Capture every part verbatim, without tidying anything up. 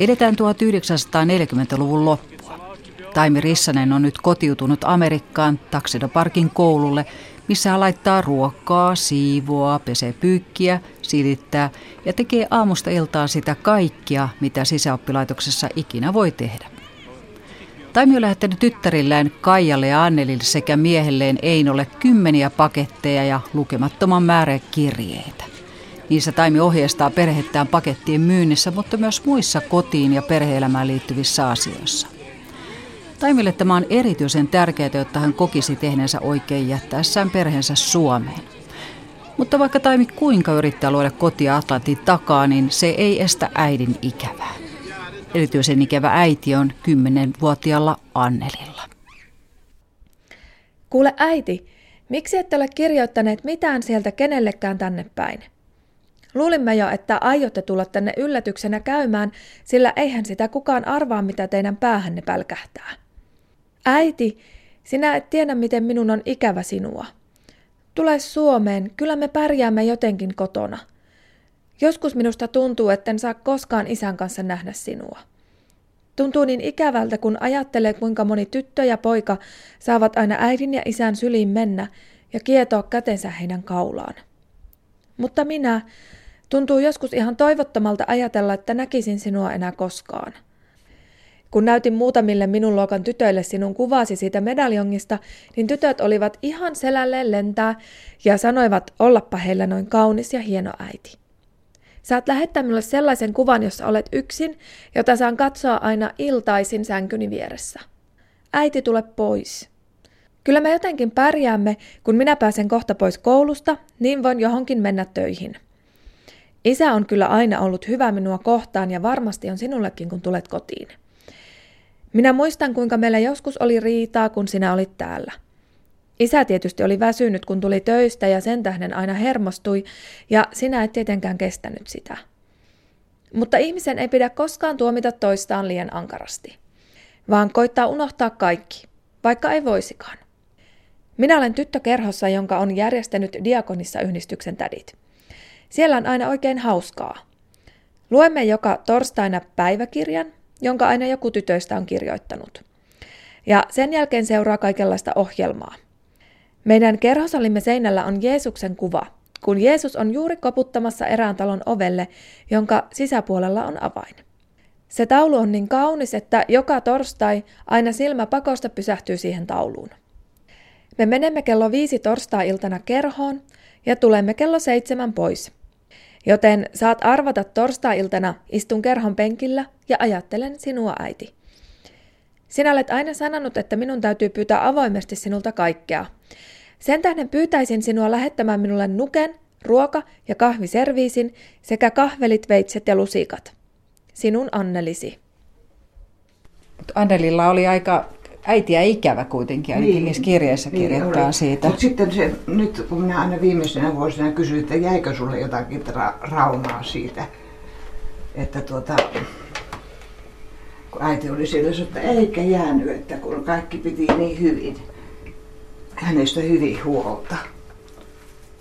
Edetään tuhatyhdeksänsataaneljäkymmentäluvun loppua. Taimi Rissanen on nyt kotiutunut Amerikkaan Tuxedo Parkin koululle, missä hän laittaa ruokaa, siivoaa, pesee pyykkiä, silittää ja tekee aamusta iltaan sitä kaikkia, mitä sisäoppilaitoksessa ikinä voi tehdä. Taimi on lähettänyt tyttärillään Kaijalle ja Annelille sekä miehelleen Einolle kymmeniä paketteja ja lukemattoman määrän kirjeitä. Niissä Taimi ohjeistaa perhettään pakettien myynnissä, mutta myös muissa kotiin ja perhe-elämään liittyvissä asioissa. Taimille tämä on erityisen tärkeää, jotta hän kokisi tehneensä oikein jättäessään perheensä Suomeen. Mutta vaikka Taimi kuinka yrittää luoda kotia Atlantin takaa, niin se ei estä äidin ikävää. Erityisen ikävä äiti on kymmenvuotiaalla Annelilla. Kuule äiti, miksi et ole kirjoittaneet mitään sieltä kenellekään tänne päin? Luulimme jo, että aiotte tulla tänne yllätyksenä käymään, sillä eihän sitä kukaan arvaa, mitä teidän päähänne pälkähtää. Äiti, sinä et tiedä, miten minun on ikävä sinua. Tule Suomeen, kyllä me pärjäämme jotenkin kotona. Joskus minusta tuntuu, etten saa koskaan isän kanssa nähdä sinua. Tuntuu niin ikävältä, kun ajattelee, kuinka moni tyttö ja poika saavat aina äidin ja isän syliin mennä ja kietoa kätensä heidän kaulaan. Mutta minä, tuntuu joskus ihan toivottomalta ajatella, että näkisin sinua enää koskaan. Kun näytin muutamille minun luokan tytöille sinun kuvasi siitä medaljongista, niin tytöt olivat ihan selälleen lentää ja sanoivat, ollappa heillä noin kaunis ja hieno äiti. Saat lähettää minulle sellaisen kuvan, jossa olet yksin, jota saan katsoa aina iltaisin sänkyni vieressä. Äiti, tule pois. Kyllä me jotenkin pärjäämme, kun minä pääsen kohta pois koulusta, niin voin johonkin mennä töihin. Isä on kyllä aina ollut hyvä minua kohtaan ja varmasti on sinullekin, kun tulet kotiin. Minä muistan, kuinka meillä joskus oli riitaa, kun sinä olit täällä. Isä tietysti oli väsynyt, kun tuli töistä ja sen tähden aina hermostui ja sinä et tietenkään kestänyt sitä. Mutta ihmisen ei pidä koskaan tuomita toistaan liian ankarasti, vaan koittaa unohtaa kaikki, vaikka ei voisikaan. Minä olen tyttökerhossa, jonka on järjestänyt Diakonissa-yhdistyksen tädit. Siellä on aina oikein hauskaa. Luemme joka torstaina päiväkirjan, jonka aina joku tytöistä on kirjoittanut. Ja sen jälkeen seuraa kaikenlaista ohjelmaa. Meidän kerhosalimme seinällä on Jeesuksen kuva, kun Jeesus on juuri koputtamassa erään talon ovelle, jonka sisäpuolella on avain. Se taulu on niin kaunis, että joka torstai aina silmä pakosta pysähtyy siihen tauluun. Me menemme kello viisi torstai-iltana kerhoon ja tulemme kello seitsemän pois. Joten saat arvata torstai-iltana istun kerhon penkillä ja ajattelen sinua äiti. Sinä olet aina sanonut, että minun täytyy pyytää avoimesti sinulta kaikkea. Sen tähden pyytäisin sinua lähettämään minulle nuken, ruoka- ja kahviserviisin sekä kahvelit, veitset ja lusikat. Sinun Annelisi. Annelilla oli aika äitiä ikävä kuitenkin, ainakin niin, niissä kirjeissä niin kirjoittaa oli siitä. Mutta sitten se, nyt kun minä aina viimeisenä vuosina kysyin, että jäikö sulle jotakin ra- raunaa siitä, että tuota... Kun äiti oli siellä, että eikä jäänyt, että kun kaikki piti niin hyvin, hänestä hyvin huolta.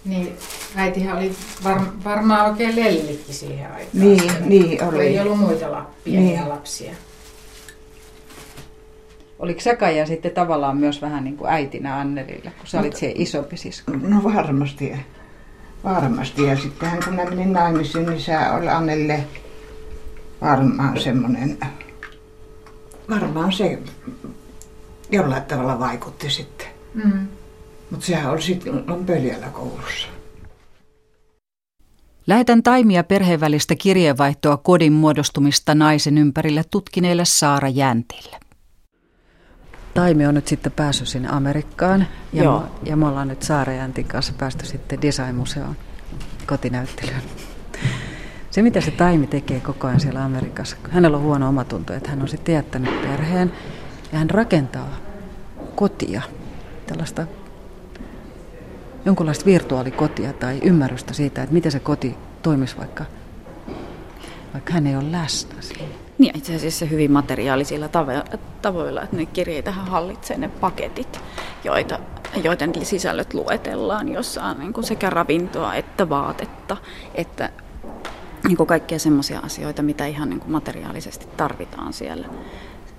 Niin, äitihän oli var, varmaan oikein lellikki siihen aikaan. Niin, niin oli. Ei ollut muita lappia niin. ja lapsia. Oliko sä Kaija sitten tavallaan myös vähän niin kuin äitinä Annelilla, kun sä Mut, olit se isompi sisko? No varmasti. Varmasti. Ja sittenhän kun mä menin naimisiin, niin sä oli Annelle varmaan semmoinen... Varmaan se jollain tavalla vaikutti sitten, mm. mutta sehän oli sitten on Pöljällä koulussa. Lähetän Taimia perheen välistä kirjeenvaihtoa kodin muodostumista naisen ympärille tutkineelle Saara Jäntille. Taimi on nyt sitten päässyt sinne Amerikkaan ja, Joo. Me, ja me ollaan nyt Saara Jäntin kanssa päästy sitten Designmuseoon kotinäyttelyyn. Se, mitä se Taimi tekee koko ajan siellä Amerikassa, hänellä on huono omatunto, että hän on sitten jättänyt perheen ja hän rakentaa kotia, tällaista jonkunlaista virtuaalikotia tai ymmärrystä siitä, että miten se koti toimisi, vaikka, vaikka hän ei ole läsnä siinä. Niin, itse asiassa hyvin materiaalisilla tavo- tavoilla, että ne kirjeitähän hallitsee ne paketit, joita, joiden sisällöt luetellaan, jossa on niin kuin sekä ravintoa että vaatetta, että niin kuin kaikkia semmoisia asioita, mitä ihan niin kuin materiaalisesti tarvitaan siellä,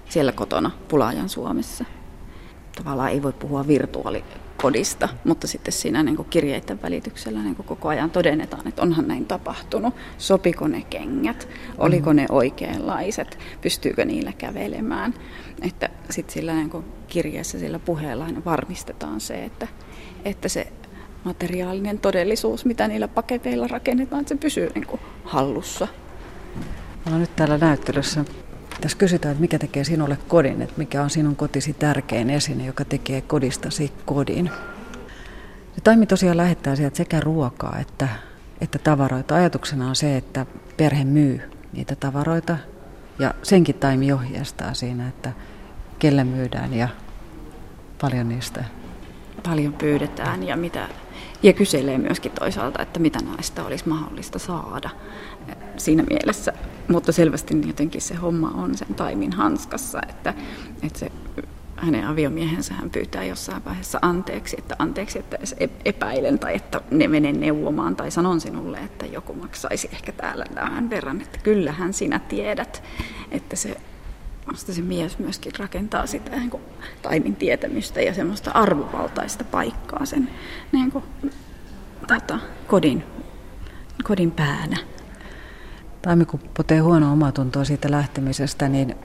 siellä kotona Pulaajan Suomessa. Tavallaan ei voi puhua virtuaalikodista, mutta sitten siinä niin kuin kirjeiden välityksellä niin kuin koko ajan todennetaan, että onhan näin tapahtunut. Sopiko ne kengät? Oliko ne oikeanlaiset? Pystyykö niillä kävelemään? Että sitten sillä niin kuin kirjeessä, sillä puheella niin varmistetaan se, että, että se materiaalinen todellisuus, mitä niillä paketeilla rakennetaan, että se pysyy niin kuin hallussa. No nyt täällä näyttelyssä tässä kysytään, että mikä tekee sinulle kodin, että mikä on sinun kotisi tärkein esine, joka tekee kodistasi kodin. Ja Taimi tosiaan lähettää sieltä sekä ruokaa että, että tavaroita. Ajatuksena on se, että perhe myy niitä tavaroita ja senkin Taimi ohjeistaa siinä, että kelle myydään ja paljon niistä. Paljon pyydetään ja, mitä, ja kyselee myöskin toisaalta, että mitä näistä olisi mahdollista saada siinä mielessä. Mutta selvästi jotenkin se homma on sen Taimin hanskassa, että, että se, hänen aviomiehensä hän pyytää jossain vaiheessa anteeksi, että anteeksi, että epäilen tai että ne menen neuvomaan tai sanon sinulle, että joku maksaisi ehkä täällä tämän verran, että kyllähän sinä tiedät, että se Minusta se mies myöskin rakentaa sitä niin kuin Taimin tietämystä ja semmoista arvovaltaista paikkaa sen niin kuin, tata, kodin, kodin päänä. Taimi, kun potee huonoa omatuntoa siitä lähtemisestä, niin,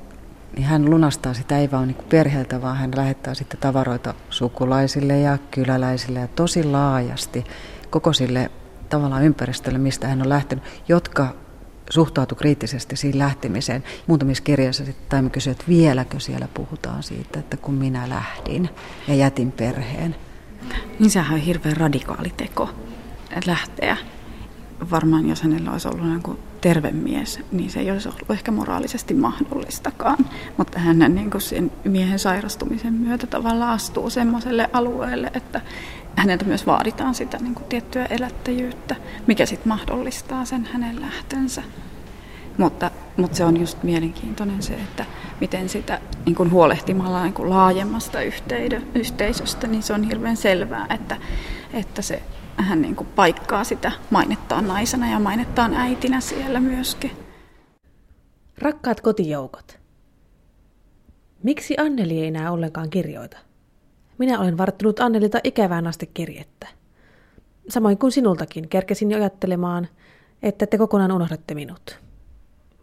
niin hän lunastaa sitä ei vaan niin kuin perheeltä, vaan hän lähettää sitten tavaroita sukulaisille ja kyläläisille ja tosi laajasti koko sille tavallaan ympäristölle, mistä hän on lähtenyt, jotka suhtautui kriittisesti siihen lähtemiseen. Muutamissa kirjeissä sitten Taimi kysyi, että vieläkö siellä puhutaan siitä, että kun minä lähdin ja jätin perheen. Niin sehän on hirveän radikaali teko lähteä. Varmaan jos hänellä olisi ollut joku terve mies, niin se ei olisi ollut ehkä moraalisesti mahdollistakaan. Mutta hänen niin kuin sen miehen sairastumisen myötä tavallaan astuu semmoiselle alueelle, että häneltä myös vaaditaan sitä niin kuin tiettyä elättäjyyttä, mikä sitten mahdollistaa sen hänen lähtönsä. Mutta, mutta se on just mielenkiintoinen se, että miten sitä niin kuin huolehtimalla niin kuin laajemmasta yhteidö, yhteisöstä, niin se on hirveän selvää, että, että se, hän niin kuin paikkaa sitä mainettaan naisena ja mainettaan äitinä siellä myöskin. Rakkaat kotijoukot, miksi Anneli ei enää ollenkaan kirjoita? Minä olen varttunut Annelilta ikävään asti kirjettä. Samoin kuin sinultakin, kerkesin jo ajattelemaan, että te kokonaan unohdatte minut.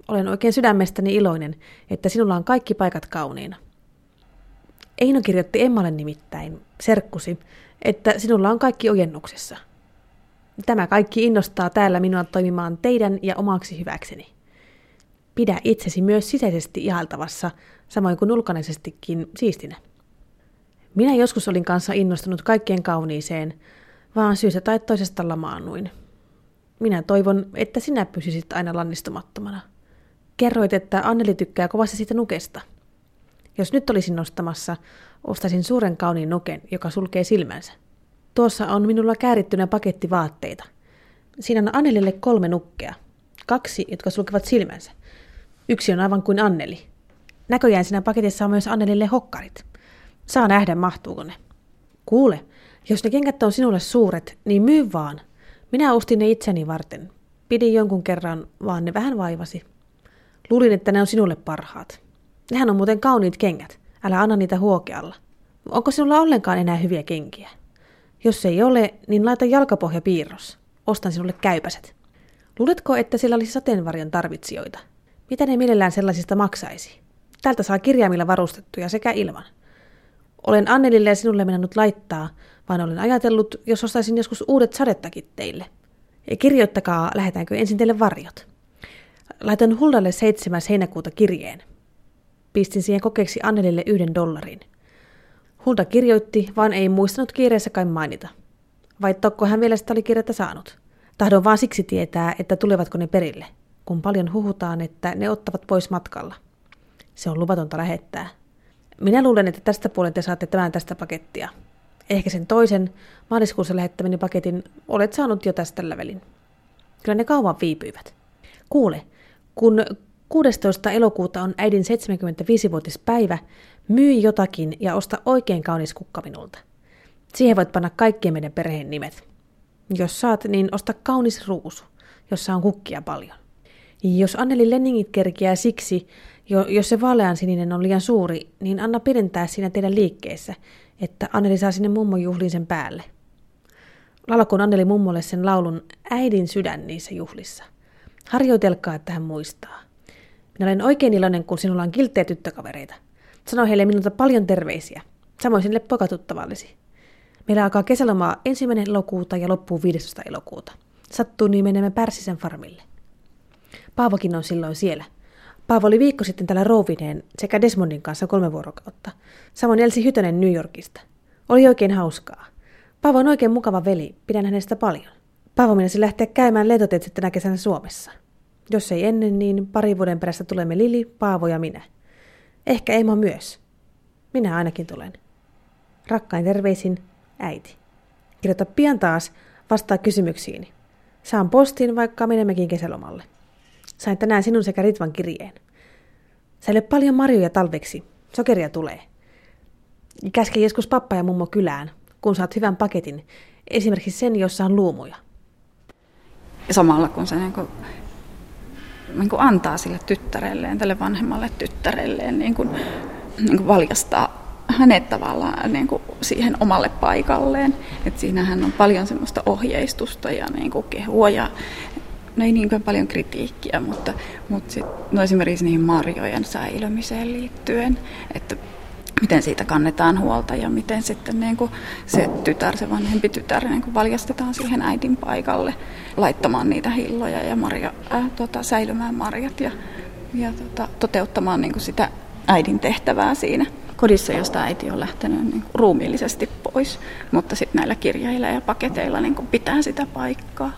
Olen oikein sydämestäni iloinen, että sinulla on kaikki paikat kauniina. Eino kirjoitti Emmalle nimittäin, serkkusi, että sinulla on kaikki ojennuksessa. Tämä kaikki innostaa täällä minua toimimaan teidän ja omaksi hyväkseni. Pidä itsesi myös sisäisesti ihailtavassa, samoin kuin ulkonaisestikin siistinä. Minä joskus olin kanssa innostunut kaikkeen kauniiseen, vaan syystä tai toisesta lamaannuin. Minä toivon, että sinä pysyisit aina lannistumattomana. Kerroit, että Anneli tykkää kovasti siitä nukesta. Jos nyt olisin nostamassa, ostaisin suuren kauniin nuken, joka sulkee silmänsä. Tuossa on minulla käärittynä paketti vaatteita. Siinä on Annelille kolme nukkea. Kaksi, jotka sulkevat silmänsä. Yksi on aivan kuin Anneli. Näköjään siinä paketissa on myös Annelille hokkarit. Saa nähdä, mahtuuko ne. Kuule, jos ne kengät on sinulle suuret, niin myy vaan. Minä ostin ne itseni varten. Pidin jonkun kerran, vaan ne vähän vaivasi. Luulin, että ne on sinulle parhaat. Nehän on muuten kauniit kengät. Älä anna niitä huokealla. Onko sinulla ollenkaan enää hyviä kenkiä? Jos ei ole, niin laita jalkapohjapiirros. Ostan sinulle käypäset. Luuletko, että siellä olisi sateenvarjon tarvitsijoita? Mitä ne mielellään sellaisista maksaisi? Tältä saa kirjaimilla varustettuja sekä ilman. Olen Annelille ja sinulle mennyt laittaa, vaan olen ajatellut, jos ostaisin joskus uudet sadettakin teille. Ja kirjoittakaa, lähetäänkö ensin teille varjot. Laitan Hullalle seitsemäs heinäkuuta kirjeen. Pistin siihen kokeeksi Annelille yhden dollarin. Hulda kirjoitti, vaan ei muistanut kiireessäkään mainita. Vai tokko hän vielä sitä oli kirjettä saanut? Tahdon vaan siksi tietää, että tulevatko ne perille, kun paljon huhutaan, että ne ottavat pois matkalla. Se on luvatonta lähettää. Minä luulen, että tästä puolen te saatte tämän tästä pakettia. Ehkä sen toisen, maaliskuussa lähettämäni paketin, olet saanut jo tästä tällä välin. Kyllä ne kauan viipyivät. Kuule, kun kuudestoista elokuuta on äidin seitsemänkymmentäviisivuotispäivä, myy jotakin ja osta oikein kaunis kukka minulta. Siihen voit panna kaikkien meidän perheen nimet. Jos saat, niin osta kaunis ruusu, jossa on kukkia paljon. Jos Annelin lenningit kerkiää siksi, jo, jos se vaaleansininen on liian suuri, niin anna pidentää siinä teidän liikkeessä, että Anneli saa sinne mummon juhliin sen päälle. Laulakoon Anneli mummolle sen laulun Äidin sydän niissä juhlissa. Harjoitelkaa, että hän muistaa. Minä olen oikein iloinen, kun sinulla on kilttejä tyttökavereita. Sano heille minulta paljon terveisiä. Samoin sinne pokatuttavallesi. Meillä alkaa kesälomaa ensimmäinen elokuuta ja loppuu viidestoista elokuuta. Sattuu niin menemme Pärsisen farmille. Paavokin on silloin siellä. Paavo oli viikko sitten täällä rouvineen sekä Desmondin kanssa kolme vuorokautta. Samoin Elsi Hytönen New Yorkista. Oli oikein hauskaa. Paavo on oikein mukava veli. Pidän hänestä paljon. Paavo minäsi lähteä käymään lentoteitse tänä kesänä Suomessa. Jos ei ennen, niin pari vuoden perästä tulemme Lili, Paavo ja minä. Ehkä Eimo myös. Minä ainakin tulen. Rakkain terveisin, äiti. Kirjoita pian taas, vastaa kysymyksiini. Saan postin, vaikka menemmekin kesälomalle. Sain tänään sinun sekä Ritvan kirjeen. Säilö paljon marjoja talveksi. Sokeria tulee. Käske joskus pappa ja mummo kylään, kun saat hyvän paketin. Esimerkiksi sen, jossa on luumuja. Samalla kun se niin kuin, niin kuin antaa sille tyttärelleen, tälle vanhemmalle tyttärelleen, niin kuin, niin kuin valjastaa hänet tavallaan niin kuin siihen omalle paikalleen. Et siinähän on paljon semmoista ohjeistusta ja niin kuin kehua ja no ei niinkään paljon kritiikkiä, mutta, mutta sit, no esimerkiksi niihin marjojen säilömiseen liittyen, että miten siitä kannetaan huolta ja miten sitten niin kuin se tytär, se vanhempi tytär niin kuin valjastetaan siihen äidin paikalle laittamaan niitä hilloja ja marja, äh, tota, säilymään marjat ja, ja tota, toteuttamaan niin kuin sitä äidin tehtävää siinä kodissa, josta äiti on lähtenyt niin kuin ruumiillisesti pois, mutta sitten näillä kirjailla ja paketeilla niin kuin pitää sitä paikkaa.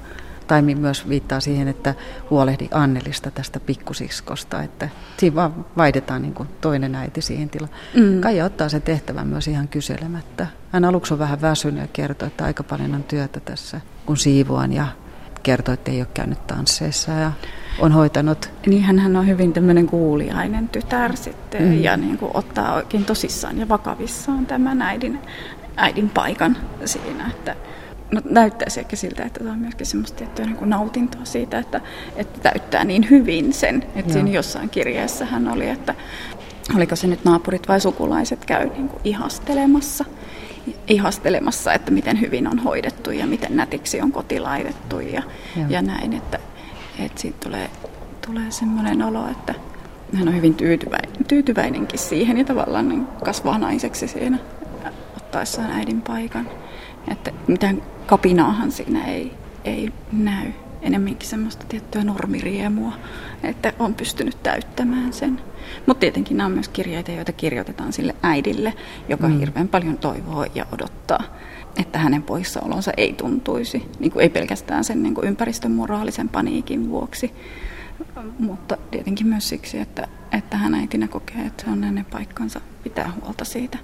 Taimi myös viittaa siihen, että huolehdi Annelista tästä pikkusiskosta, että siinä vaan vaihdetaan niin kuin toinen äiti siihen tilaan. Mm. Kaija ottaa sen tehtävän myös ihan kyselemättä. Hän aluksi on vähän väsynyt ja kertoo, että aika paljon on työtä tässä, kun siivoan ja kertoo, että ei ole käynyt tansseissa ja on hoitanut. Niin hän on hyvin tämmöinen kuuliainen tytär sitten mm. ja niin kuin ottaa oikein tosissaan ja vakavissaan tämän äidin, äidin paikan siinä, että no, näyttäisi ehkä siltä, että tämä on myöskin semmoista tiettyä niin kuin nautintoa siitä, että, että täyttää niin hyvin sen. Että siinä jossain kirjeessähän oli, että oliko se nyt naapurit vai sukulaiset käy niin kuin ihastelemassa, ihastelemassa, että miten hyvin on hoidettu ja miten nätiksi on koti laitettu ja, ja näin. Että, että siitä tulee, tulee semmoinen olo, että hän on hyvin tyytyväinen, tyytyväinenkin siihen ja tavallaan niin kasvaa naiseksi siinä ottaessaan äidin paikan. Että mitään kapinaahan siinä ei, ei näy. Enemmänkin semmoista tiettyä normiriemua, että on pystynyt täyttämään sen. Mutta tietenkin nämä on myös kirjeitä, joita kirjoitetaan sille äidille, joka mm. hirveän paljon toivoo ja odottaa, että hänen poissaolonsa ei tuntuisi. Niin kuin ei pelkästään sen niin kuin ympäristön moraalisen paniikin vuoksi, mutta tietenkin myös siksi, että, että hän äitinä kokee, että se on hänen paikkansa pitää huolta siitä.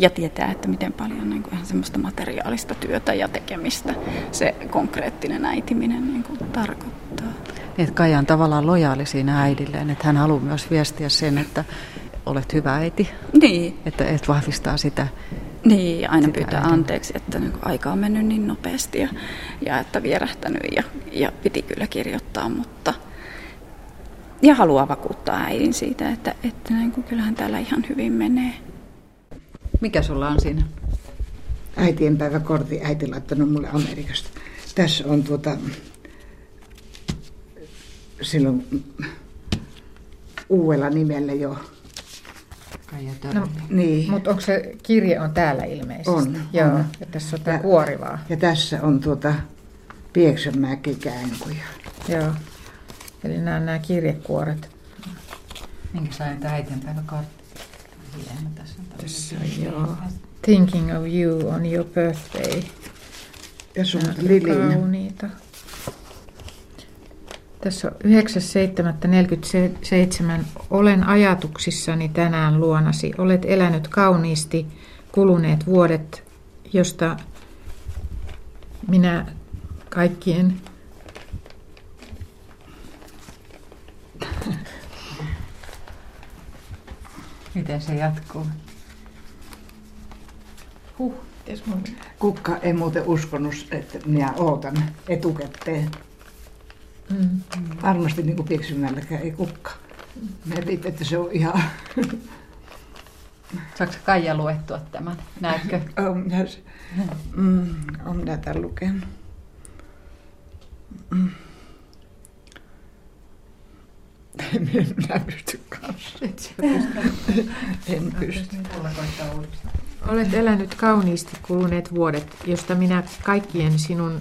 Ja tietää, että miten paljon niin kuin, ihan semmoista materiaalista työtä ja tekemistä se konkreettinen äitiminen niin kuin, tarkoittaa. Niin, että Kaija on tavallaan lojaali siinä äidilleen, että hän haluaa myös viestiä sen, että olet hyvä äiti, niin. Että et vahvistaa sitä. Niin, aina sitä pyytää äidin anteeksi, että niin kuin, aika on mennyt niin nopeasti ja, ja että vierähtänyt ja, ja piti kyllä kirjoittaa, mutta ja haluaa vakuuttaa äidin siitä, että, että niin kuin, kyllähän täällä ihan hyvin menee. Mikä sulla on siinä? Äitienpäiväkortti. Äiti laittanut mulle Amerikasta. Tässä on tuota silloin uudella nimellä jo. No, niin. Mutta onko se kirje on täällä ilmeisesti? On. Joo. On. Ja tässä on tämä kuori vaan. Ja tässä on tuota Pieksämäki käänkuja. Joo. Eli nämä on nämä kirjekuoret. Minkä sä ajat äitienpäiväkortti? Tässä on joo. Thinking of you on your birthday. Tässä on Lilin. Tässä on yhdeksäs seitsemättä neljäkymmentäseitsemän. Olen ajatuksissani tänään luonasi. Olet elänyt kauniisti kuluneet vuodet, josta minä kaikkien miten se jatkuu? Huh, mites mun? Kukka ei muuten uskonut, että minä ootan etukäteen. Mm. Varmasti niin kuin Pieksämälläkään ei kukaan. Mä riittää, että se on ihan... Saatko Kaija luettua tämän? Näetkö? Olen mm, minä tämän lukenut. Mm. En minä pysty kanssa. En pysty. Olet elänyt kauniisti kuluneet vuodet, josta minä kaikkien sinun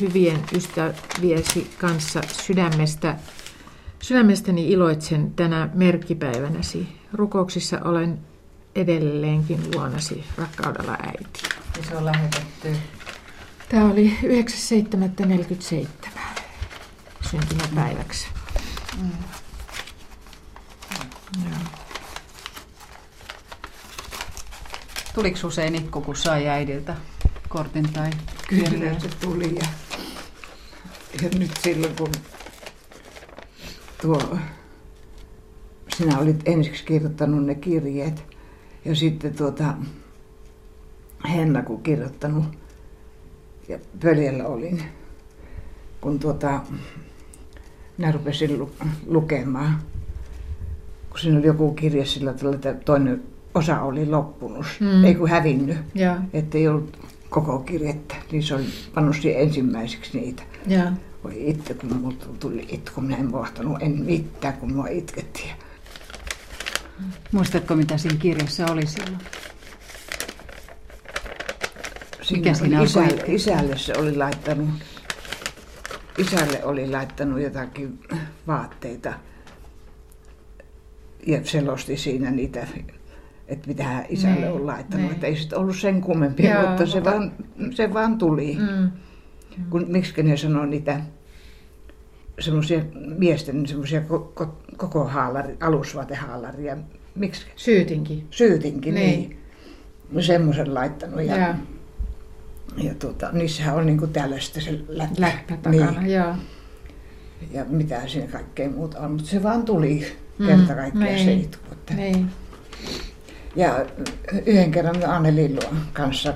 hyvien ystäviesi kanssa sydämestä, sydämestäni iloitsen tänä merkkipäivänäsi. Rukouksissa olen edelleenkin luonasi rakkaudella äiti. Ja se on lähetetty. Tämä oli yhdeksäs seitsemättä neljäkymmentäseitsemän syntymäpäiväksi. Mm. Mm. Tuliko usein itku, kun sai äidiltä kortin tai kirjeen? Kyllä se tuli. Ja, ja nyt silloin, kun tuo, sinä olit ensiksi kirjoittanut ne kirjeet ja sitten tuota, Henna kun kirjoittanut ja Pöljällä olin, kun tuota, minä rupesin lu- lukemaan, kun siinä oli joku kirja sillä tavalla, että toinen osa oli loppunut, mm. ei kun hävinnyt, yeah. ettei ollut koko kirjettä, niin se oli pannut siihen ensimmäiseksi niitä. Yeah. Voi itse, kun minulle tuli itku, minä en mahtanut, en mitään, kun minua itkettiin. Muistatko, mitä siinä kirjassa oli silloin? Mikä siinä oli? Isälle, isälle se oli laittanut. Isälle oli laittanut jotakin vaatteita ja selosti siinä niitä, että mitä hän isälle nein, on laittanut. Että ei sitten ollut sen kummempia, jaa, mutta se, mutta... Vaan, se vaan tuli. Mm. Kun, miksi ne sanoo niitä semmoisia miesten semmoisia koko, koko haalari, alusvaatehaalaria? Miksi? Syytinkin. Syytinkin, niin. niin. Semmoisen laittanut. Ja, ja. Ja tuota, niissähän on niinku tällaista se läppä. läppä takana, niin. Joo. Ja mitä siinä kaikkea muuta on, mutta se vaan tuli mm, kerta kaikkiaan se itku. Että... Ja yhden kerran Annelin luo kanssa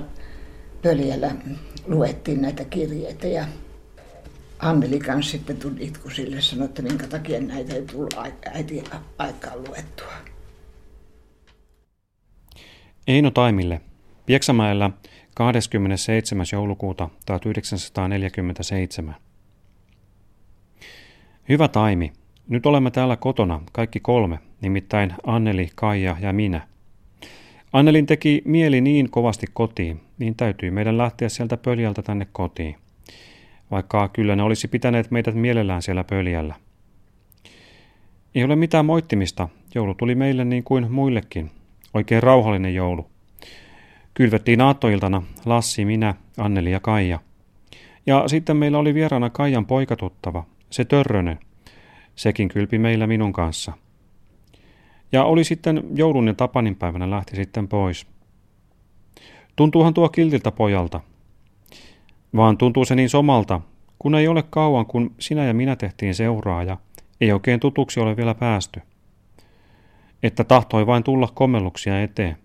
Pöljällä luettiin näitä kirjeitä ja Anneli kanssa sitten tuli itku sille, sanoi, että minkä takia näitä ei tullut äiti aikaan luettua. Eino Taimille. Pieksämäellä kahdeskymmenesseitsemäs joulukuuta tuhatyhdeksänsataaneljäkymmentäseitsemän. Hyvä Taimi, nyt olemme täällä kotona, kaikki kolme, nimittäin Anneli, Kaija ja minä. Annelin teki mieli niin kovasti kotiin, niin täytyy meidän lähteä sieltä Pöljältä tänne kotiin. Vaikka kyllä ne olisi pitäneet meidät mielellään siellä Pöljällä. Ei ole mitään moittimista, joulu tuli meille niin kuin muillekin. Oikein rauhallinen joulu. Kylvettiin aattoiltana Lassi, minä, Anneli ja Kaija. Ja sitten meillä oli vieraana Kaijan poikatuttava, se Törrönen. Sekin kylpi meillä minun kanssa. Ja oli sitten joulun ja Tapanin päivänä lähti sitten pois. Tuntuuhan tuo kiltiltä pojalta. Vaan tuntuu se niin somalta, kun ei ole kauan, kun sinä ja minä tehtiin seuraa ja ei oikein tutuksi ole vielä päästy. Että tahtoi vain tulla kommelluksia eteen.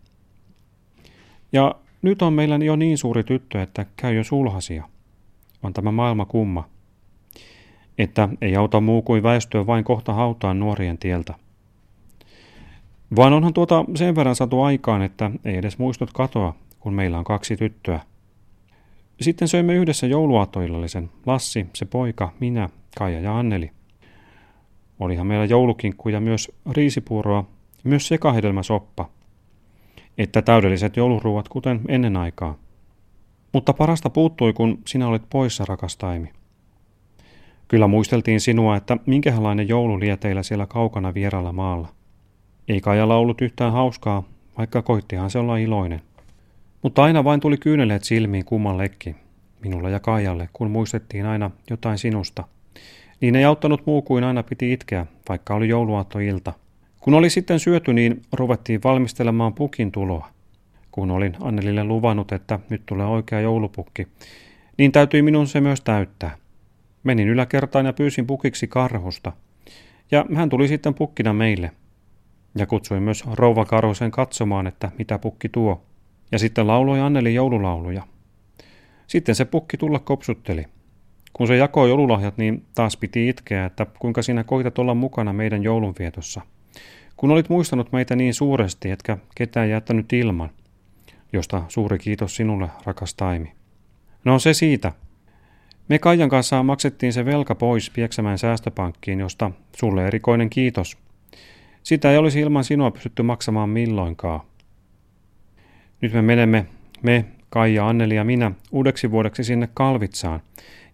Ja nyt on meillä jo niin suuri tyttö, että käy jo sulhasia. On tämä maailma kumma. Että ei auta muu kuin väistyä vain kohta hautaan nuorien tieltä. Vaan onhan tuota sen verran saatu aikaan, että ei edes muistut katoa, kun meillä on kaksi tyttöä. Sitten söimme yhdessä jouluaattoillallisen. Lassi, se poika, minä, Kaija ja Anneli. Olihan meillä joulukinkkuja, myös riisipuuroa, myös sekahedelmäsoppa. Että täydelliset jouluruuat kuten ennen aikaa. Mutta parasta puuttui, kun sinä olet poissa, rakas Taimi. Kyllä muisteltiin sinua, että minkälainen joulu lie teillä siellä kaukana vieraalla maalla. Ei Kaijalla ollut yhtään hauskaa, vaikka koittihan se olla iloinen. Mutta aina vain tuli kyyneleet silmiin kummallekin, minulle ja Kaijalle, kun muistettiin aina jotain sinusta. Niin ei auttanut muu kuin aina piti itkeä, vaikka oli jouluaattoilta. Kun oli sitten syöty, niin ruvettiin valmistelemaan pukin tuloa. Kun olin Annelille luvannut, että nyt tulee oikea joulupukki, niin täytyi minun se myös täyttää. Menin yläkertaan ja pyysin pukiksi Karhusta. Ja hän tuli sitten pukkina meille. Ja kutsui myös rouva Karhusen katsomaan, että mitä pukki tuo. Ja sitten lauloi Anneli joululauluja. Sitten se pukki tulla kopsutteli. Kun se jakoi joululahjat, niin taas piti itkeä, että kuinka sinä koitat olla mukana meidän joulunvietossa. Kun olit muistanut meitä niin suuresti, etkä ketään jättänyt ilman. Josta suuri kiitos sinulle, rakas Taimi. No se siitä. Me Kaijan kanssa maksettiin se velka pois Pieksämäen säästöpankkiin, josta sulle erikoinen kiitos. Sitä ei olisi ilman sinua pystytty maksamaan milloinkaan. Nyt me menemme, me, Kaija, Anneli ja minä, uudeksi vuodeksi sinne Kalvitsaan.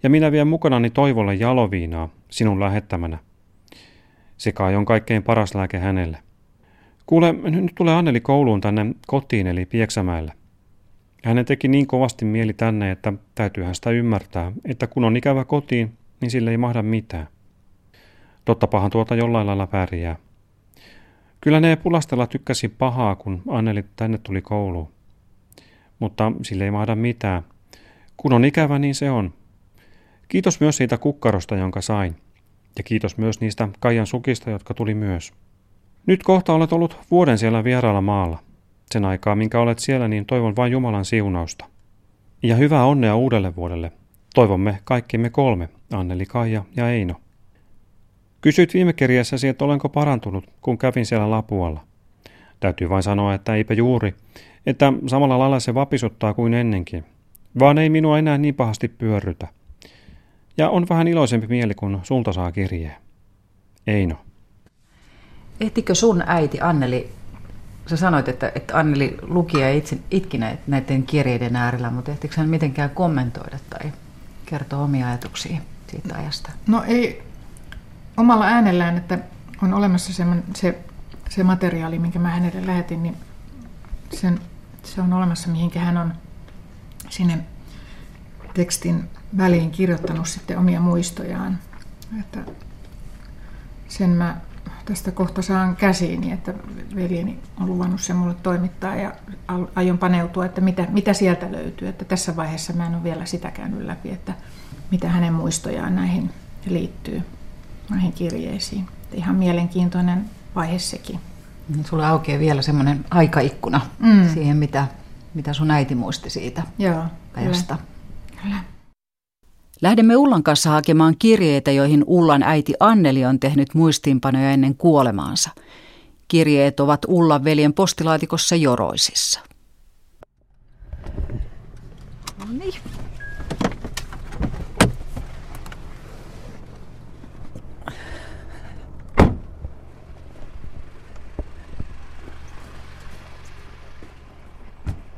Ja minä vien mukanani Toivolle jaloviinaa sinun lähettämänä. Se kai on kaikkein paras lääke hänelle. Kuule, nyt tulee Anneli kouluun tänne kotiin eli Pieksämäelle. Hänen teki niin kovasti mieli tänne, että täytyyhän sitä ymmärtää, että kun on ikävä kotiin, niin sille ei mahda mitään. Tottapahan tuolta jollain lailla pärjää. Kyllä ne Pulastella tykkäsi pahaa, kun Anneli tänne tuli kouluun. Mutta sille ei mahda mitään. Kun on ikävä, niin se on. Kiitos myös siitä kukkarosta, jonka sain. Ja kiitos myös niistä Kaijan sukista, jotka tuli myös. Nyt kohta olet ollut vuoden siellä vieraalla maalla. Sen aikaa, minkä olet siellä, niin toivon vain Jumalan siunausta. Ja hyvää onnea uudelle vuodelle. Toivomme kaikki me kolme, Anneli, Kaija ja Eino. Kysyit viime kirjassasi, että olenko parantunut, kun kävin siellä Lapualla. Täytyy vain sanoa, että eipä juuri, että samalla lailla se vapisuttaa kuin ennenkin. Vaan ei minua enää niin pahasti pyörrytä. Ja on vähän iloisempi mieli, kun sulta saa kirjeen. Eino. Ehtikö sun äiti Anneli, sä sanoit, että, että Anneli luki ja itse, itki näiden kirjeiden äärellä, mutta ehtikö hän mitenkään kommentoida tai kertoa omia ajatuksia siitä ajasta? No ei omalla äänellään, että on olemassa se, se, se materiaali, minkä mä hänelle lähetin, niin sen, se on olemassa, mihinkä hän on sinne tekstin väliin kirjoittanut sitten omia muistojaan. Että sen mä tästä kohta saan käsiini, että veljeni on luvannut sen mulle toimittaa ja aion paneutua, että mitä, mitä sieltä löytyy. Että tässä vaiheessa mä en ole vielä sitä käynyt läpi, että mitä hänen muistojaan näihin liittyy, näihin kirjeisiin. Että ihan mielenkiintoinen vaihe sekin. Niin sulla aukeaa vielä semmoinen aikaikkuna mm. siihen, mitä, mitä sun äiti muisti siitä ajasta. Kyllä. Lähdemme Ullan kanssa hakemaan kirjeitä, joihin Ullan äiti Anneli on tehnyt muistiinpanoja ennen kuolemaansa. Kirjeet ovat Ullan veljen postilaatikossa Joroisissa. Noniin.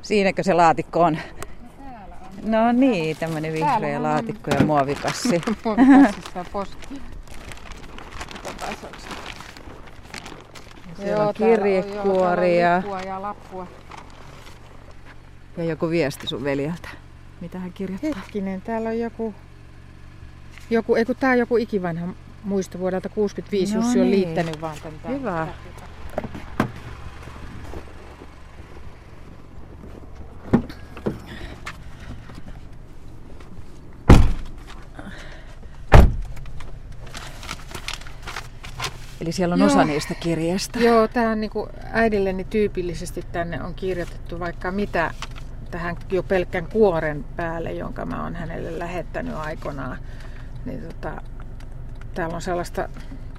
Siinäkö se laatikko on? No niin, tämmöinen vihreä laatikko ja muovikassi. Muovikassissa postia. Siellä on kirjekuoria. Ja lappua. Ja joku viesti sun veljeltä. Mitä hän kirjoittaa? Hetkinen, täällä on joku... joku eiku, tää on joku ikivanha muisto vuodelta kuusikymmentäviisi, no jos niin. On liittänyt vaan tämän. Hyvä. Eli siellä on Joo. osa niistä kirjeistä. Joo, tähän niin kuin äidilleni tyypillisesti tänne on kirjoitettu vaikka mitä tähän jo pelkkän kuoren päälle, jonka mä oon hänelle lähettänyt aikanaan. Niin, tota, täällä on sellaista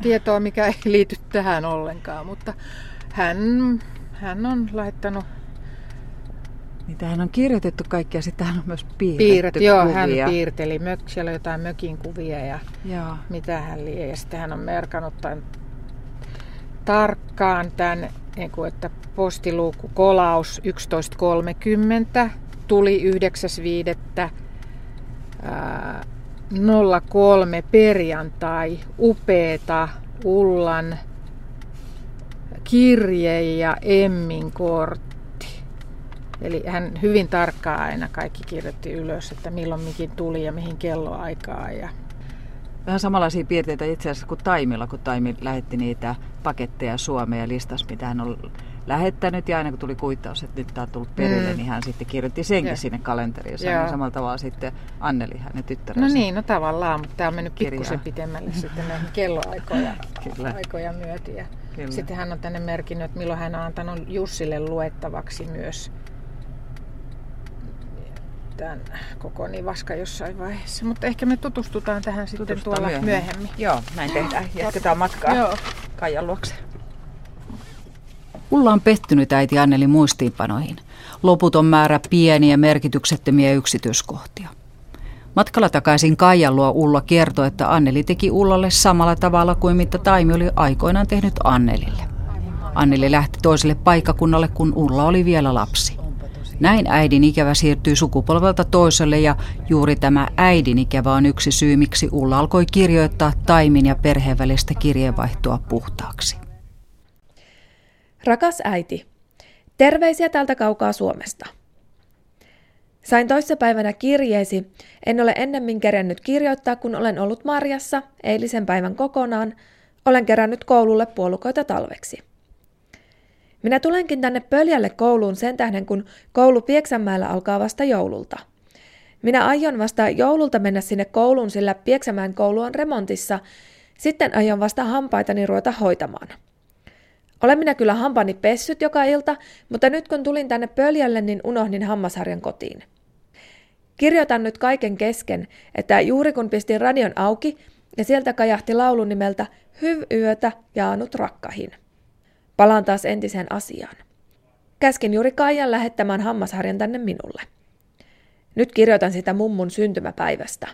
tietoa, mikä ei liity tähän ollenkaan, mutta hän, hän on laittanut... Niin tähän on kirjoitettu kaikki ja sitten tähän on myös piirretty Piirret, kuvia. Joo, hän piirteli. Mök, siellä on jotain mökin kuvia ja joo. Mitä hän lie. Ja sitten hän on merkannut tämän... tarkkaan tämän, että postiluukku kolaus yksitoista kolmekymmentä tuli yhdeksäs viidettä nolla kolme perjantai upeeta Ullan kirje ja Emmin kortti. Eli hän hyvin tarkkaan aina kaikki kirjoitti ylös, että milloin mikin tuli ja mihin kelloaikaan ja vähän samanlaisia piirteitä itse asiassa kuin Taimilla, kun Taimi lähetti niitä paketteja Suomeen ja listasi, mitä hän on lähettänyt. Ja aina kun tuli kuittaus, että nyt tämä on tullut perille, mm. niin hän sitten kirjoitti senkin ja. Sinne kalenteriin. Ja samalla tavalla sitten Anneli, hänen tyttärensä. No niin, no tavallaan, mutta tämä on mennyt pikkusen pitemmälle sitten näihin kelloaikoja aikoja myötiä. Kyllä. Sitten hän on tänne merkinnyt, että milloin hän on antanut Jussille luettavaksi myös tämän koko nivaska jossain vaiheessa. Mutta ehkä me tutustutaan tähän tutustutaan sitten tuolla myöhemmin. myöhemmin. Joo, näin tehdään. Jatketaan matkaa Joo. Kaijan luokse. Ulla on pettynyt äiti Annelin muistiinpanoihin. Loputon määrä pieniä merkityksettömiä yksityiskohtia. Matkalla takaisin Kaijan luo Ulla kertoi, että Anneli teki Ullalle samalla tavalla kuin mitä Taimi oli aikoinaan tehnyt Annelille. Anneli lähti toiselle paikkakunnalle, kun Ulla oli vielä lapsi. Näin äidin ikävä siirtyy sukupolvelta toiselle ja juuri tämä äidin ikävä on yksi syy, miksi Ulla alkoi kirjoittaa Taimin ja perheen välistä kirjeenvaihtoa puhtaaksi. Rakas äiti, terveisiä täältä kaukaa Suomesta. Sain toissapäivänä kirjeesi, en ole ennemmin kerännyt kirjoittaa, kun olen ollut marjassa eilisen päivän kokonaan, olen kerännyt koululle puolukoita talveksi. Minä tulenkin tänne Pöljälle kouluun sen tähden, kun koulu Pieksämäellä alkaa vasta joululta. Minä aion vasta joululta mennä sinne kouluun, sillä Pieksämäen koulu on remontissa, sitten aion vasta hampaitani ruveta hoitamaan. Olen minä kyllä hampani pessyt joka ilta, mutta nyt kun tulin tänne Pöljälle, niin unohdin hammasharjan kotiin. Kirjoitan nyt kaiken kesken, että juuri kun pistin radion auki ja sieltä kajahti laulu nimeltä Hyv yötä jaanut rakkahin. Palaan taas entiseen asiaan. Käskin juuri Kaijan lähettämään hammasharjan tänne minulle. Nyt kirjoitan sitä mummun syntymäpäivästä.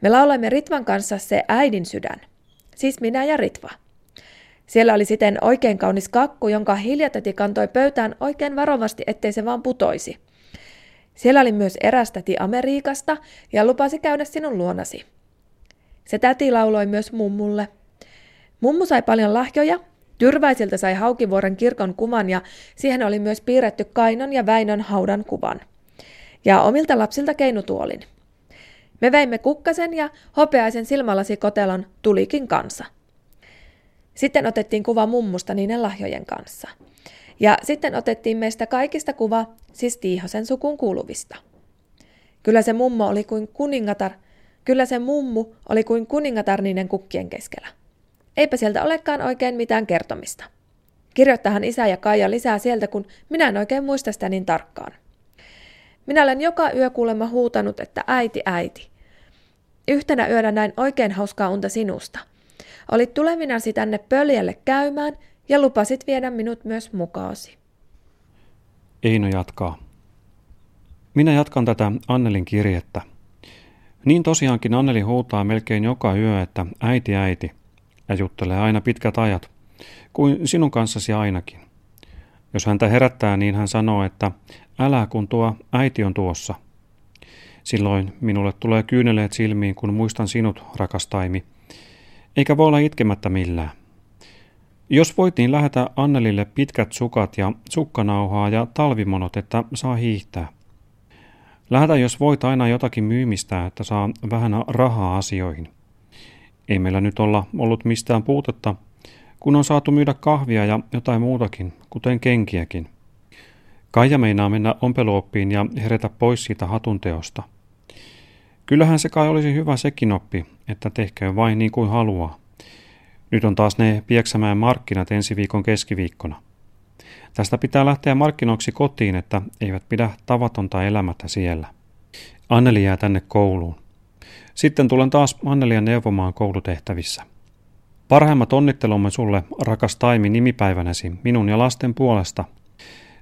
Me laulamme Ritvan kanssa se äidin sydän, siis minä ja Ritva. Siellä oli siten oikein kaunis kakku, jonka hiljatäti kantoi pöytään oikein varovasti, ettei se vaan putoisi. Siellä oli myös eräs täti Amerikasta ja lupasi käydä sinun luonasi. Se täti lauloi myös mummulle. Mummu sai paljon lahjoja. Jyrväisiltä sai Haukivuoren kirkon kuvan ja siihen oli myös piirretty Kainon ja Väinön haudan kuvan. Ja omilta lapsilta keinutuolin. Me veimme kukkasen ja hopeaisen silmälasikotelon tulikin kanssa. Sitten otettiin kuva mummusta niiden lahjojen kanssa. Ja sitten otettiin meistä kaikista kuva, siis Tiihosen sukun kuuluvista. Kyllä se mummo oli kuin kuningatar, kyllä se mummu oli kuin kuningatar niiden kukkien keskellä. Eipä sieltä olekaan oikein mitään kertomista. Kirjoittahan isä ja Kaija lisää sieltä, kun minä en oikein muista sitä niin tarkkaan. Minä olen joka yö kuulemma huutanut, että äiti, äiti. Yhtenä yönä näin oikein hauskaa unta sinusta. Olit tulevinasi tänne Pöljälle käymään ja lupasit viedä minut myös mukaasi. Eino jatkaa. Minä jatkan tätä Annelin kirjettä. Niin tosiaankin Anneli huutaa melkein joka yö, että äiti, äiti. Ja juttelee aina pitkät ajat, kuin sinun kanssasi ainakin. Jos häntä herättää, niin hän sanoo, että älä kun tuo äiti on tuossa. Silloin minulle tulee kyyneleet silmiin, kun muistan sinut, rakas Taimi. Eikä voi olla itkemättä millään. Jos voit, niin lähetä Annelille pitkät sukat ja sukkanauhaa ja talvimonot, että saa hiihtää. Lähetä, jos voit, aina jotakin myymistä, että saa vähän rahaa asioihin. Ei meillä nyt olla ollut mistään puutetta, kun on saatu myydä kahvia ja jotain muutakin, kuten kenkiäkin. Kaija meinaa mennä ompeluoppiin ja herätä pois siitä hatunteosta. Kyllähän se kai olisi hyvä sekin oppi, että tehkää vain niin kuin haluaa. Nyt on taas ne Pieksämäen markkinat ensi viikon keskiviikkona. Tästä pitää lähteä markkinoiksi kotiin, että eivät pidä tavatonta elämättä siellä. Anneli jää tänne kouluun. Sitten tulen taas Annelia neuvomaan koulutehtävissä. Parhaimmat onnittelumme sulle, rakas Taimi, nimipäivänäsi minun ja lasten puolesta.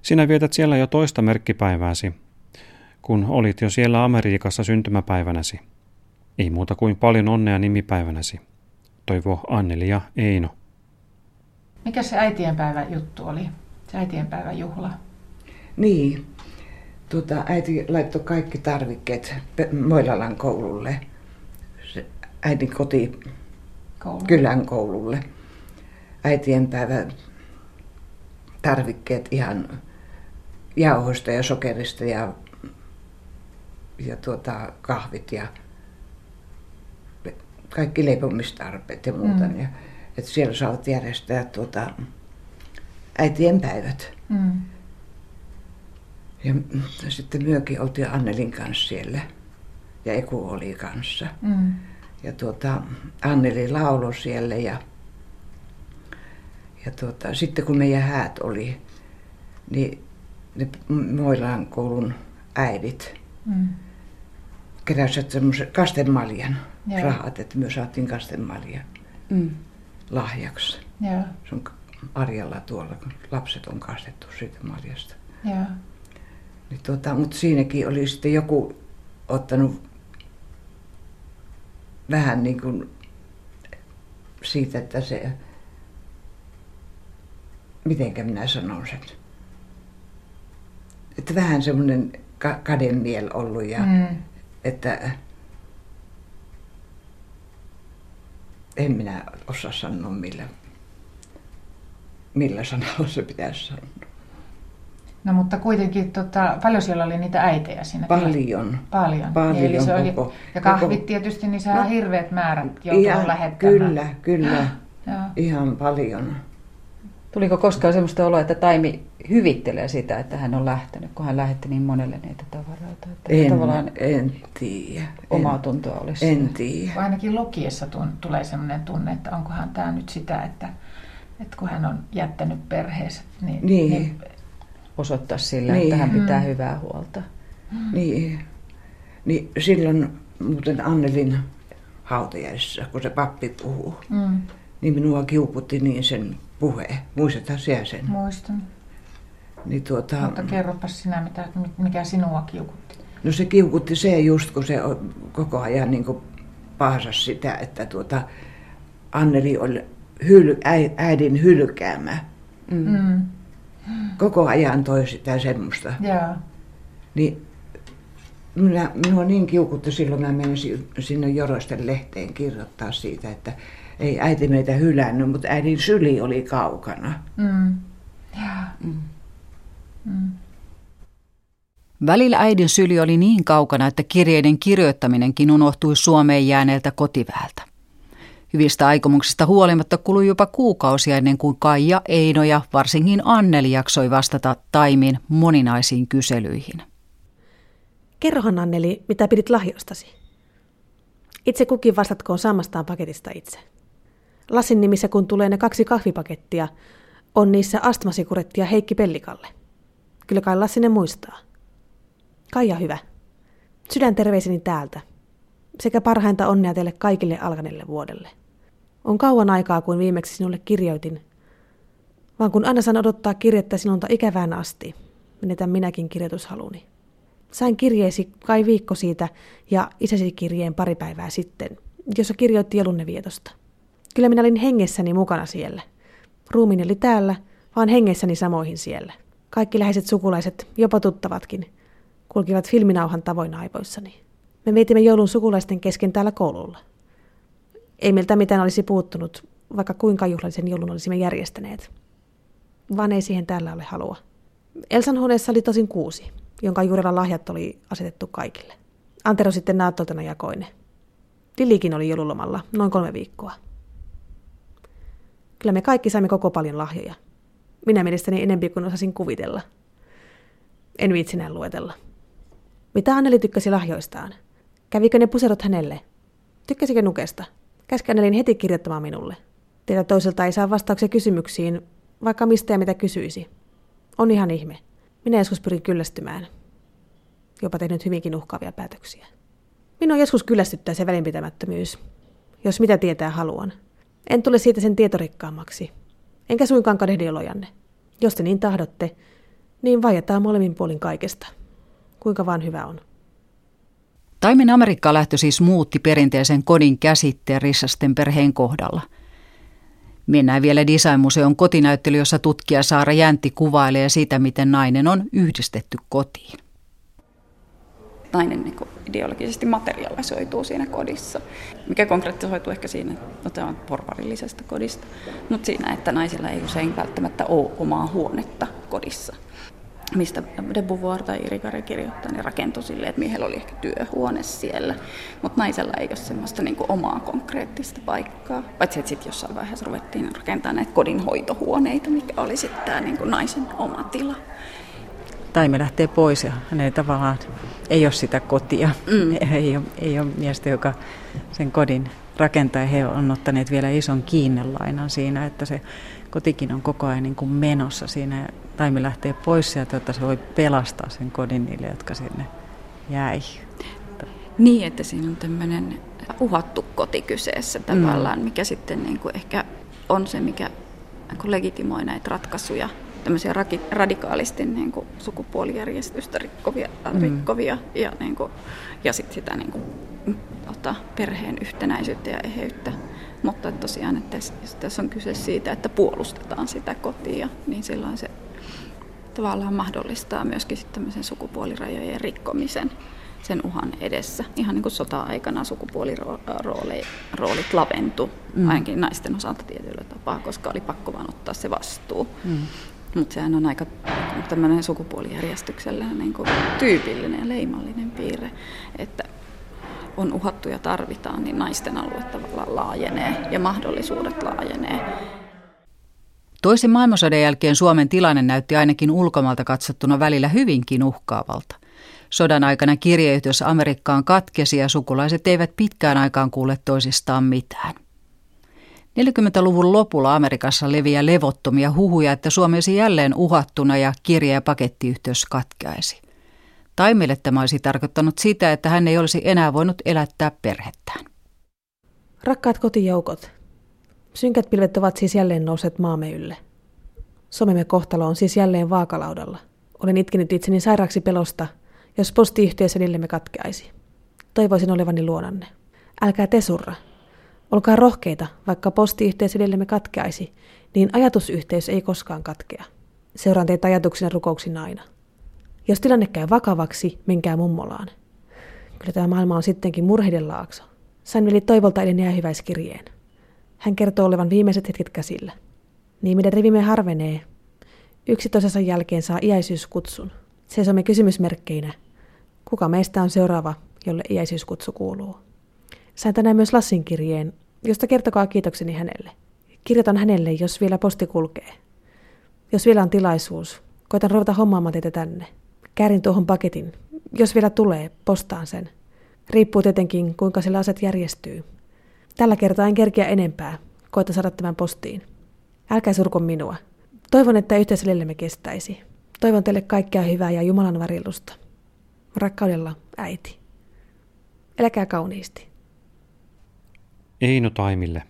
Sinä vietät siellä jo toista merkkipäivääsi, kun olit jo siellä Amerikassa syntymäpäivänäsi. Ei muuta kuin paljon onnea nimipäivänäsi. Toivo Anneli ja Eino. Mikä se äitienpäivän juttu oli? Se äitienpäivän juhla? Niin. Tuota, äiti laittoi kaikki tarvikkeet Moilalan koululle, äidin koti Koulu. kylän koululle. Äitien päivän tarvikkeet ihan jauhoista ja sokerista ja, ja tuota, kahvit ja kaikki leipomistarpeet ja muuta. Mm. Ja, että siellä saavat järjestää tuota, äitien päivät. Mm. Ja sitten myökin oltiin Annelin kanssa siellä ja Eku oli kanssa. Mm. Ja tuota, Anneli lauloi siellä ja, ja tuota, sitten kun meidän häät oli, niin ne Moilalan koulun äidit Mm. Keräsivät semmoisen kastemaljan rahat, että me saatiin kastemalja mm. lahjaksi. Ja. Se on arjalla tuolla, kun lapset on kastettu siitä maljasta. Niin tuota, mutta siinäkin oli sitten joku ottanut vähän niin kuin siitä, että se, mitenkä minä sanon sen, että vähän semmoinen ka- kademiel ollut ja mm. että en minä osaa sanoa millä, millä sanalla se pitäisi sanoa. No mutta kuitenkin tota, paljon siellä oli niitä äitejä siinä. Paljon. Paljon. Paljon. Eli se oli, koko, ja kahvit koko, tietysti, niin sehän no, hirveät määrät joutunut lähettämään. Kyllä, kyllä. Ihan paljon. Tuliko koskaan semmoista oloa, että Taimi hyvittelee sitä, että hän on lähtenyt, kun hän lähetti niin monelle niitä tavaroita? Että en, tavallaan en tiedä. Omaa tuntoa olisi. En tiedä. Ainakin Lokiessa tun, tulee semmoinen tunne, että onkohan tämä nyt sitä, että, että kun hän on jättänyt perheensä, niin... niin. niin osoittaa sillä, niin. että hän pitää mm. hyvää huolta. Niin. Niin silloin muuten Annelin hautajaisissa, kun se pappi puhuu, mm. niin minua kiukutti niin sen puhe. Muistathan sinä sen? Muistan. Niin tuota, mutta kerropas sinä, mitä, mikä sinua kiukutti. No se kiukutti se just, kun se koko ajan niin kuin paasasi sitä, että tuota, Anneli oli hyl, äidin hylkäämä. Mm. Mm. Koko ajan toi sitä semmoista. Jaa. Niin minä, minua niin kiukutti silloin, mä menin sinne Joroisten lehteen kirjoittaa siitä, että ei äiti meitä hylännyt, mutta äidin syli oli kaukana. Mm. Mm. Mm. Välillä äidin syli oli niin kaukana, että kirjeiden kirjoittaminenkin unohtui Suomeen jääneeltä kotiväältä. Hyvistä aikomuksista huolimatta kului jopa kuukausia ennen kuin Kaija, Eino ja varsinkin Anneli jaksoi vastata Taimin moninaisiin kyselyihin. Kerrohan Anneli, mitä pidit lahjostasi. Itse kukin vastatkoon saamastaan paketista itse. Lassin nimissä kun tulee ne kaksi kahvipakettia, on niissä astmasikurettia Heikki Pellikalle. Kyllä kai Lassinen muistaa. Kaija hyvä. Sydänterveiseni täältä. Sekä parhainta onnea teille kaikille alkaneelle vuodelle. On kauan aikaa, kuin viimeksi sinulle kirjoitin. Vaan kun aina saan odottaa kirjettä sinulta ikävään asti, menetän minäkin kirjoitushaluni. Sain kirjeesi kai viikko siitä ja isäsi kirjeen pari päivää sitten, jossa kirjoitti elunne vietosta. Kyllä minä olin hengessäni mukana siellä. Ruumiini oli täällä, vaan hengessäni samoihin siellä. Kaikki läheiset sukulaiset, jopa tuttavatkin, kulkivat filminauhan tavoin aivoissani. Me mietimme joulun sukulaisten kesken täällä koululla. Ei meiltä mitään olisi puuttunut, vaikka kuinka juhlallisen joulun olisimme järjestäneet. Vaan ei siihen täällä ole halua. Elsan huoneessa oli tosin kuusi, jonka juurella lahjat oli asetettu kaikille. Antero sitten naattoltana jakoi ne. Lilikin oli joululomalla noin kolme viikkoa. Kyllä me kaikki saimme koko paljon lahjoja. Minä mielestäni enempi kuin osasin kuvitella. En viitsinään luetella. Mitä Anneli tykkäsi lahjoistaan? Kävikö ne puserot hänelle? Tykkäsikö Nukesta? Käski Annelin heti kirjoittamaan minulle. Teiltä toiselta ei saa vastauksia kysymyksiin, vaikka mistä ja mitä kysyisi. On ihan ihme. Minä joskus pyrin kyllästymään. Jopa tehnyt hyvinkin uhkaavia päätöksiä. Minua joskus kyllästyttää se välinpitämättömyys. Jos mitä tietää haluan. En tule siitä sen tietorikkaammaksi. Enkä suinkaan kadehdi olojanne. Jos te niin tahdotte, niin vaietaan molemmin puolin kaikesta. Kuinka vaan hyvä on. Taimin Amerikkaan lähtö siis muutti perinteisen kodin käsitteen Rissasten perheen kohdalla. Mennään vielä Designmuseon kotinäyttely, jossa tutkija Saara Jäntti kuvailee sitä, miten nainen on yhdistetty kotiin. Nainen niin kuin ideologisesti materialisoituu siinä kodissa, mikä konkretisoituu ehkä siinä, no tämä on porvarillisesta kodista, mutta siinä, että naisilla ei usein välttämättä ole omaa huonetta kodissa. Mistä de Beauvoir tai Irikari kirjoittaa, niin rakentui silleen, että miehellä oli ehkä työhuone siellä, mutta naisella ei ole semmoista niin kuin omaa konkreettista paikkaa. Paitsi, että sitten jossain vaiheessa ruvettiin rakentamaan näitä kodinhoitohuoneita, mikä oli sitten tämä niin kuin naisen oma tila. Taimi lähtee pois ja hänellä tavallaan ei ole sitä kotia, mm. ei, ole, ei ole miestä, joka sen kodin rakentaa. He on ottaneet vielä ison kiinnelainan siinä, että se kotikin on koko ajan niin kuin menossa siinä. Taimi lähtee pois sieltä, jotta se voi pelastaa sen kodin niille, jotka sinne jäi. Niin, että siinä on tämmöinen uhattu koti kyseessä tavallaan, mm. mikä sitten niin kuin ehkä on se, mikä legitimoi näitä ratkaisuja, tämmöisiä radikaalisti niin kuin sukupuolijärjestystä rikkovia, mm. rikkovia ja, niin kuin, ja sit sitä niin kuin, ota, perheen yhtenäisyyttä ja eheyttä. Mutta tosiaan, että jos tässä on kyse siitä, että puolustetaan sitä kotia, niin silloin se tavallaan mahdollistaa myöskin sitten tämmöisen sukupuolirajojen rikkomisen sen uhan edessä. Ihan niin kuin sota-aikana sukupuoliroolit laventu, mm. ainakin naisten osalta tietyllä tapaa, koska oli pakko vaan ottaa se vastuu. Mm. Mutta sehän on aika tämmöinen sukupuolijärjestyksellä niin kuin tyypillinen ja leimallinen piirre, että on uhattu ja tarvitaan, niin naisten alue tavallaan laajenee ja mahdollisuudet laajenee. Toisen maailmansodan jälkeen Suomen tilanne näytti ainakin ulkomailta katsottuna välillä hyvinkin uhkaavalta. Sodan aikana kirjeyhtys Amerikkaan katkesi ja sukulaiset eivät pitkään aikaan kuule toisistaan mitään. neljäkymmentäluvun lopulla Amerikassa leviää levottomia huhuja, että Suomi olisi jälleen uhattuna ja kirje- ja pakettiyhteys katkeaisi. Taimille tämä olisi tarkoittanut sitä, että hän ei olisi enää voinut elättää perhettään. Rakkaat kotijoukot, synkät pilvet ovat siis jälleen nousseet maamme ylle. Somemme kohtalo on siis jälleen vaakalaudalla. Olen itkenyt itseni sairaaksi pelosta, jos postiyhteys edellemme katkeaisi. Toivoisin olevani luonanne. Älkää te surra. Olkaa rohkeita, vaikka postiyhteys edellemme katkeaisi, niin ajatusyhteys ei koskaan katkea. Seuraan teitä ajatuksina rukouksina aina. Jos tilanne käy vakavaksi, menkää mummolaan. Kyllä tämä maailma on sittenkin murheiden laakso. Sain veli Toivolta eilen jäähyväiskirjeen. Hän kertoo olevan viimeiset hetket käsillä. Niin meidän rivimme harvenee. Yksi toisensa jälkeen saa iäisyyskutsun. Seisomme kysymysmerkkeinä. Kuka meistä on seuraava, jolle iäisyyskutsu kuuluu? Sain tänään myös Lassin kirjeen, josta kertokaa kiitokseni hänelle. Kirjoitan hänelle, jos vielä posti kulkee. Jos vielä on tilaisuus, koitan ruveta hommaamaan teitä tänne. Käärin tuohon paketin. Jos vielä tulee, postaan sen. Riippuu tietenkin, kuinka sillä asiat järjestyy. Tällä kertaa en kerkiä enempää. Koita saada tämän postiin. Älkää surko minua. Toivon, että yhteisöllemme kestäisi. Toivon teille kaikkea hyvää ja Jumalan varjelusta. Rakkaudella, äiti. Eläkää kauniisti. Eino Taimille.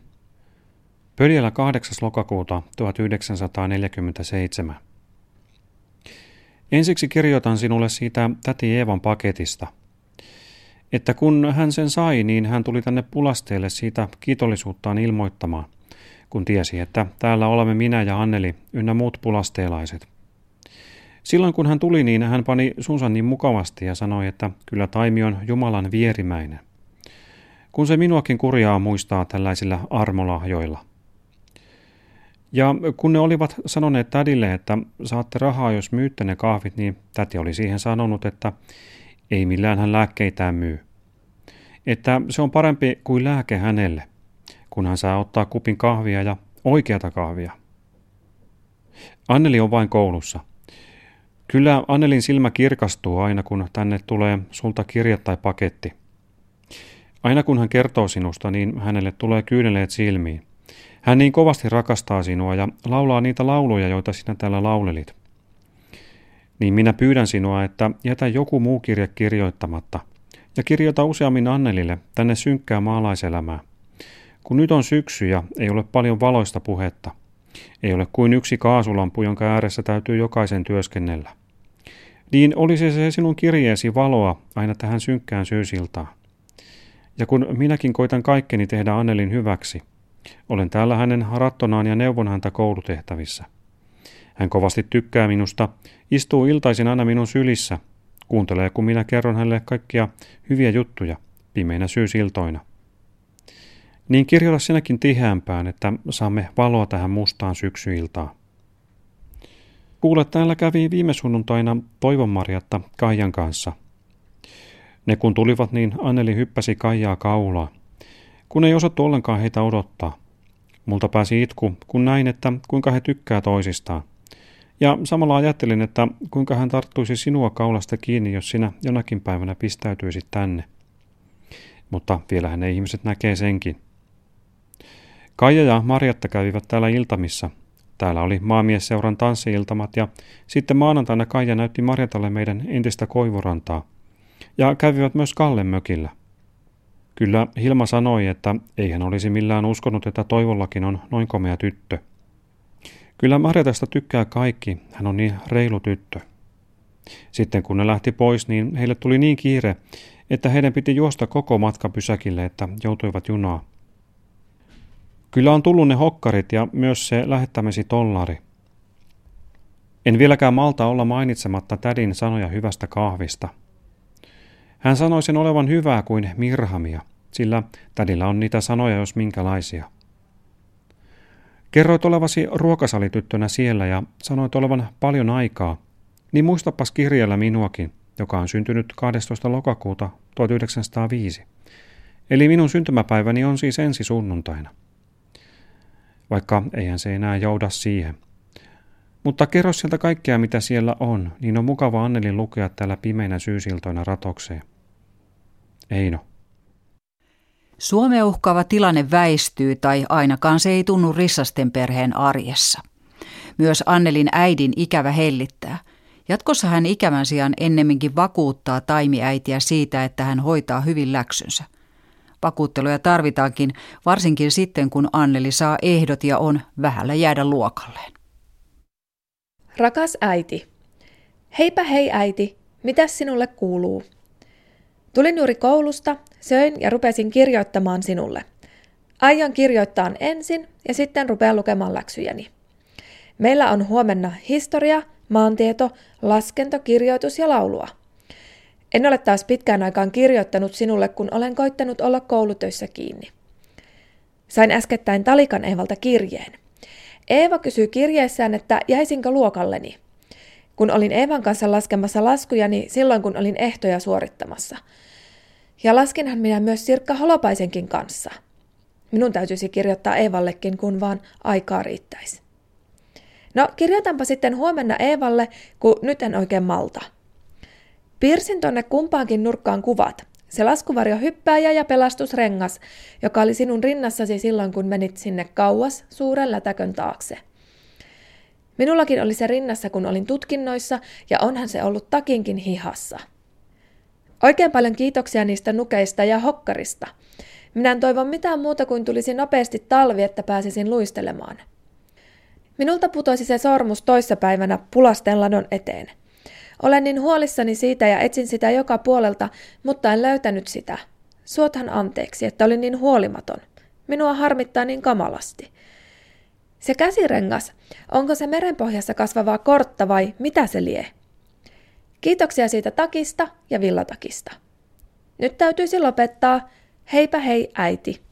Pöljällä kahdeksas lokakuuta tuhatyhdeksänsataaneljäkymmentäseitsemän. Ensiksi kirjoitan sinulle siitä täti Eevan paketista, että kun hän sen sai, niin hän tuli tänne Pulasteelle siitä kiitollisuuttaan ilmoittamaan, kun tiesi, että täällä olemme minä ja Anneli ynnä muut pulasteelaiset. Silloin kun hän tuli, niin hän pani suunsa niin mukavasti ja sanoi, että kyllä Taimi on Jumalan vierimäinen, kun se minuakin kurjaa muistaa tällaisilla armolahjoilla. Ja kun ne olivat sanoneet tädille, että saatte rahaa, jos myytte ne kahvit, niin täti oli siihen sanonut, että ei millään hän lääkkeitään myy. Että se on parempi kuin lääke hänelle, kun hän saa ottaa kupin kahvia ja oikeata kahvia. Anneli on vain koulussa. Kyllä Annelin silmä kirkastuu aina, kun tänne tulee sulta kirja tai paketti. Aina kun hän kertoo sinusta, niin hänelle tulee kyyneleet silmiin. Hän niin kovasti rakastaa sinua ja laulaa niitä lauluja, joita sinä täällä laulelit. Niin minä pyydän sinua, että jätä joku muu kirje kirjoittamatta ja kirjoita useammin Annelille tänne synkkää maalaiselämää. Kun nyt on syksy ja ei ole paljon valoista puhetta. Ei ole kuin yksi kaasulampu, jonka ääressä täytyy jokaisen työskennellä. Niin olisi se sinun kirjeesi valoa aina tähän synkkään syysiltaan. Ja kun minäkin koitan kaikkeni tehdä Annelin hyväksi, olen täällä hänen rattonaan ja neuvon häntä koulutehtävissä. Hän kovasti tykkää minusta, istuu iltaisin aina minun sylissä, kuuntelee kun minä kerron hänelle kaikkia hyviä juttuja pimeinä syysiltoina. Niin kirjoita sinäkin tiheämpään, että saamme valoa tähän mustaan syksyiltaan. Kuule, täällä kävi viime sunnuntaina Toivon Marjatta Kaijan kanssa. Ne kun tulivat, niin Anneli hyppäsi Kaijaa kaulaa. Kun ei osattu ollenkaan heitä odottaa. Multa pääsi itku, kun näin, että kuinka he tykkää toisistaan. Ja samalla ajattelin, että kuinka hän tarttuisi sinua kaulasta kiinni, jos sinä jonakin päivänä pistäytyisit tänne. Mutta vielähän ne ihmiset näkee senkin. Kaija ja Marjatta kävivät täällä iltamissa. Täällä oli Maamiesseuran tanssi-iltamat ja sitten maanantaina Kaija näytti Marjatalle meidän entistä koivurantaa. ja kävivät myös Kallen mökillä. Kyllä Hilma sanoi, että ei hän olisi millään uskonut, että Toivollakin on noin komea tyttö. Kyllä Marjatasta tykkää kaikki, hän on niin reilu tyttö. Sitten kun ne lähti pois, niin heille tuli niin kiire, että heidän piti juosta koko matka pysäkille, että joutuivat junaa. Kyllä on tullut ne hokkarit ja myös se lähettämäsi tollari. En vieläkään malta olla mainitsematta tädin sanoja hyvästä kahvista. Hän sanoi sen olevan hyvää kuin mirhamia, sillä tädillä on niitä sanoja jos minkälaisia. Kerroit olevasi ruokasalityttönä siellä ja sanoit olevan paljon aikaa, niin muistapas kirjalla minuakin, joka on syntynyt kahdestoista lokakuuta tuhatyhdeksänsataaviisi. Eli minun syntymäpäiväni on siis ensi sunnuntaina. Vaikka eihän se enää jouda siihen. Mutta kerro sieltä kaikkea, mitä siellä on, niin on mukava Annelin lukea täällä pimeinä syysiltoina ratokseen. Eino. Suomea uhkaava tilanne väistyy, tai ainakaan se ei tunnu Rissasten perheen arjessa. Myös Annelin äidin ikävä hellittää. Jatkossa hän ikävän sijaan ennemminkin vakuuttaa Taimi-äitiä siitä, että hän hoitaa hyvin läksynsä. Vakuutteluja tarvitaankin, varsinkin sitten kun Anneli saa ehdot ja on vähällä jäädä luokalleen. Rakas äiti. Heipä hei äiti, mitäs sinulle kuuluu? Tulin juuri koulusta, söin ja rupesin kirjoittamaan sinulle. Aion kirjoittaa ensin ja sitten rupean lukemaan läksyjäni. Meillä on huomenna historia, maantieto, laskento, kirjoitus ja laulua. En ole taas pitkään aikaan kirjoittanut sinulle, kun olen koittanut olla koulutöissä kiinni. Sain äskettäin Talikan Eevalta kirjeen. Eeva kysyi kirjeessään, että jäisinkö luokalleni. Kun olin Eevan kanssa laskemassa laskujani silloin, kun olin ehtoja suorittamassa. Ja laskinhan minä myös Sirkka Holopaisenkin kanssa. Minun täytyisi kirjoittaa Eevallekin, kun vaan aikaa riittäisi. No, kirjoitanpa sitten huomenna Eevalle, kun nyt en oikein malta. Piirsin tonne kumpaankin nurkkaan kuvat. Se laskuvarjo hyppääjä ja pelastusrengas, joka oli sinun rinnassasi silloin, kun menit sinne kauas suuren lätäkön taakse. Minullakin oli se rinnassa, kun olin tutkinnoissa, ja onhan se ollut takinkin hihassa. Oikein paljon kiitoksia niistä nukeista ja hokkarista. Minä en toivon mitään muuta kuin tulisi nopeasti talvi, että pääsisin luistelemaan. Minulta putoisi se sormus toissapäivänä Pulasten ladon eteen. Olen niin huolissani siitä ja etsin sitä joka puolelta, mutta en löytänyt sitä. Suothan anteeksi, että olin niin huolimaton. Minua harmittaa niin kamalasti. Se käsirengas, onko se merenpohjassa kasvavaa kortta vai mitä se lie? Kiitoksia siitä takista ja villatakista. Nyt täytyisi lopettaa. Heipä hei äiti.